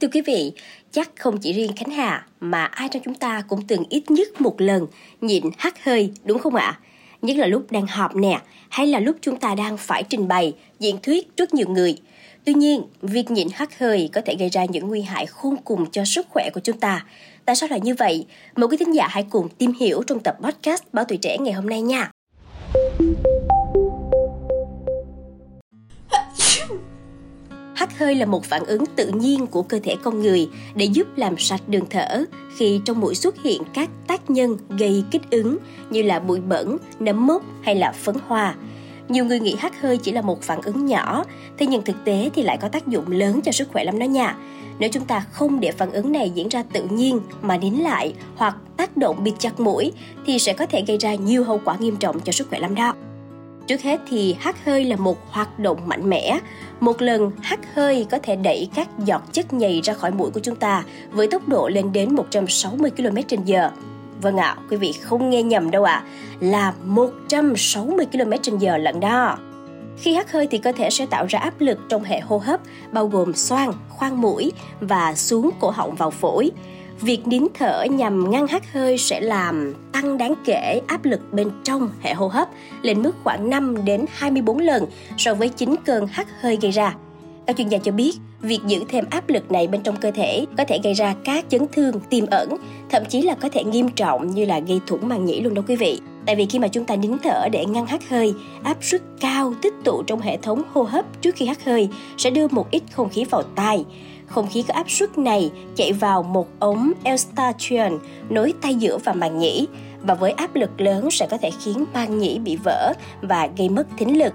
Thưa quý vị, chắc không chỉ riêng Khánh Hà mà ai trong chúng ta cũng từng ít nhất một lần nhịn hắt hơi, đúng không ạ? Nhất là lúc đang họp nè, hay là lúc chúng ta đang phải trình bày, diễn thuyết trước nhiều người. Tuy nhiên, việc nhịn hắt hơi có thể gây ra những nguy hại khôn cùng cho sức khỏe của chúng ta. Tại sao lại như vậy? Mời quý thính giả hãy cùng tìm hiểu trong tập podcast Báo Tuổi Trẻ ngày hôm nay nha! Hắt hơi là một phản ứng tự nhiên của cơ thể con người để giúp làm sạch đường thở khi trong mũi xuất hiện các tác nhân gây kích ứng như là bụi bẩn, nấm mốc hay là phấn hoa. Nhiều người nghĩ hắt hơi chỉ là một phản ứng nhỏ, thế nhưng thực tế thì lại có tác dụng lớn cho sức khỏe lắm đó nha. Nếu chúng ta không để phản ứng này diễn ra tự nhiên mà nín lại hoặc tác động bịt chặt mũi thì sẽ có thể gây ra nhiều hậu quả nghiêm trọng cho sức khỏe lắm đó. Trước hết thì hắt hơi là một hoạt động mạnh mẽ. Một lần hắt hơi có thể đẩy các giọt chất nhầy ra khỏi mũi của chúng ta với tốc độ lên đến 160 km/h. Vâng ạ, quý vị không nghe nhầm đâu ạ, là 160 km/h lận đó. Khi hắt hơi thì cơ thể sẽ tạo ra áp lực trong hệ hô hấp, bao gồm xoang, khoang mũi và xuống cổ họng vào phổi. Việc nín thở nhằm ngăn hắt hơi sẽ làm tăng đáng kể áp lực bên trong hệ hô hấp lên mức khoảng 5 đến 24 lần so với 9 cơn hắt hơi gây ra. Các chuyên gia cho biết, việc giữ thêm áp lực này bên trong cơ thể có thể gây ra các chấn thương tiềm ẩn, thậm chí là có thể nghiêm trọng như là gây thủng màng nhĩ luôn đó quý vị. Tại vì khi mà chúng ta nín thở để ngăn hắt hơi, áp suất cao tích tụ trong hệ thống hô hấp trước khi hắt hơi sẽ đưa một ít không khí vào tai. Không khí có áp suất này chạy vào một ống Eustachian nối tai giữa và màng nhĩ, và với áp lực lớn sẽ có thể khiến màng nhĩ bị vỡ và gây mất thính lực.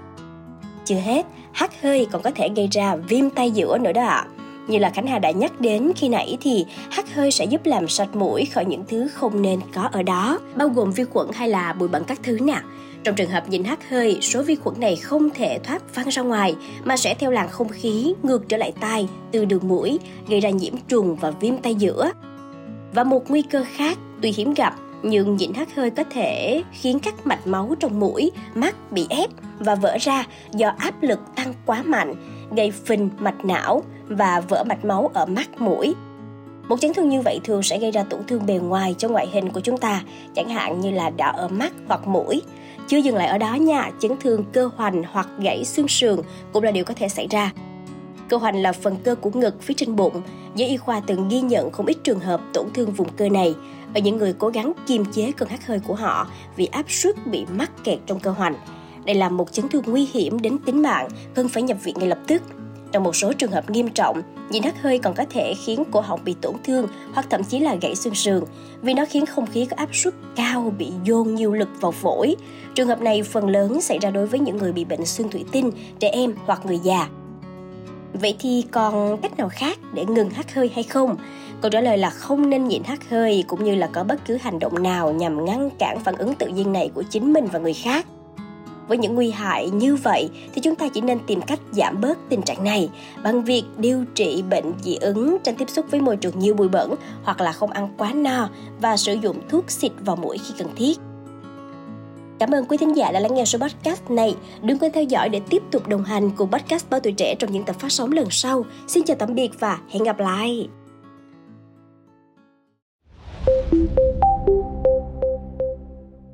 Chưa hết, hắt hơi còn có thể gây ra viêm tai giữa nữa đó ạ. Như là Khánh Hà đã nhắc đến khi nãy thì hắt hơi sẽ giúp làm sạch mũi khỏi những thứ không nên có ở đó, bao gồm vi khuẩn hay là bụi bẩn các thứ nè. Trong trường hợp nhịn hắt hơi, số vi khuẩn này không thể thoát văng ra ngoài mà sẽ theo làn không khí ngược trở lại tai từ đường mũi, gây ra nhiễm trùng và viêm tai giữa. Và một nguy cơ khác tuy hiếm gặp nhưng nhịn hắt hơi có thể khiến các mạch máu trong mũi, mắt bị ép và vỡ ra do áp lực tăng quá mạnh, gây phình mạch não và vỡ mạch máu ở mắt mũi. Một chấn thương như vậy thường sẽ gây ra tổn thương bề ngoài cho ngoại hình của chúng ta, chẳng hạn như là đỏ ở mắt hoặc mũi. Chưa dừng lại ở đó nha, chấn thương cơ hoành hoặc gãy xương sườn cũng là điều có thể xảy ra. Cơ hoành là phần cơ của ngực phía trên bụng, giới y khoa từng ghi nhận không ít trường hợp tổn thương vùng cơ này ở những người cố gắng kiềm chế cơn hắt hơi của họ vì áp suất bị mắc kẹt trong cơ hoành. Đây là một chấn thương nguy hiểm đến tính mạng, cần phải nhập viện ngay lập tức. Trong một số trường hợp nghiêm trọng, nhịn hắt hơi còn có thể khiến cổ họng bị tổn thương hoặc thậm chí là gãy xương sườn vì nó khiến không khí có áp suất cao bị dồn nhiều lực vào phổi. Trường hợp này phần lớn xảy ra đối với những người bị bệnh xương thủy tinh, trẻ em hoặc người già. Vậy thì còn cách nào khác để ngừng hắt hơi hay không? Câu trả lời là không nên nhịn hắt hơi cũng như là có bất cứ hành động nào nhằm ngăn cản phản ứng tự nhiên này của chính mình và người khác. Với những nguy hại như vậy thì chúng ta chỉ nên tìm cách giảm bớt tình trạng này bằng việc điều trị bệnh dị ứng, tránh tiếp xúc với môi trường nhiều bụi bẩn hoặc là không ăn quá no và sử dụng thuốc xịt vào mũi khi cần thiết. Cảm ơn quý thính giả đã lắng nghe số podcast này. Đừng quên theo dõi để tiếp tục đồng hành cùng podcast Báo Tuổi Trẻ trong những tập phát sóng lần sau. Xin chào tạm biệt và hẹn gặp lại!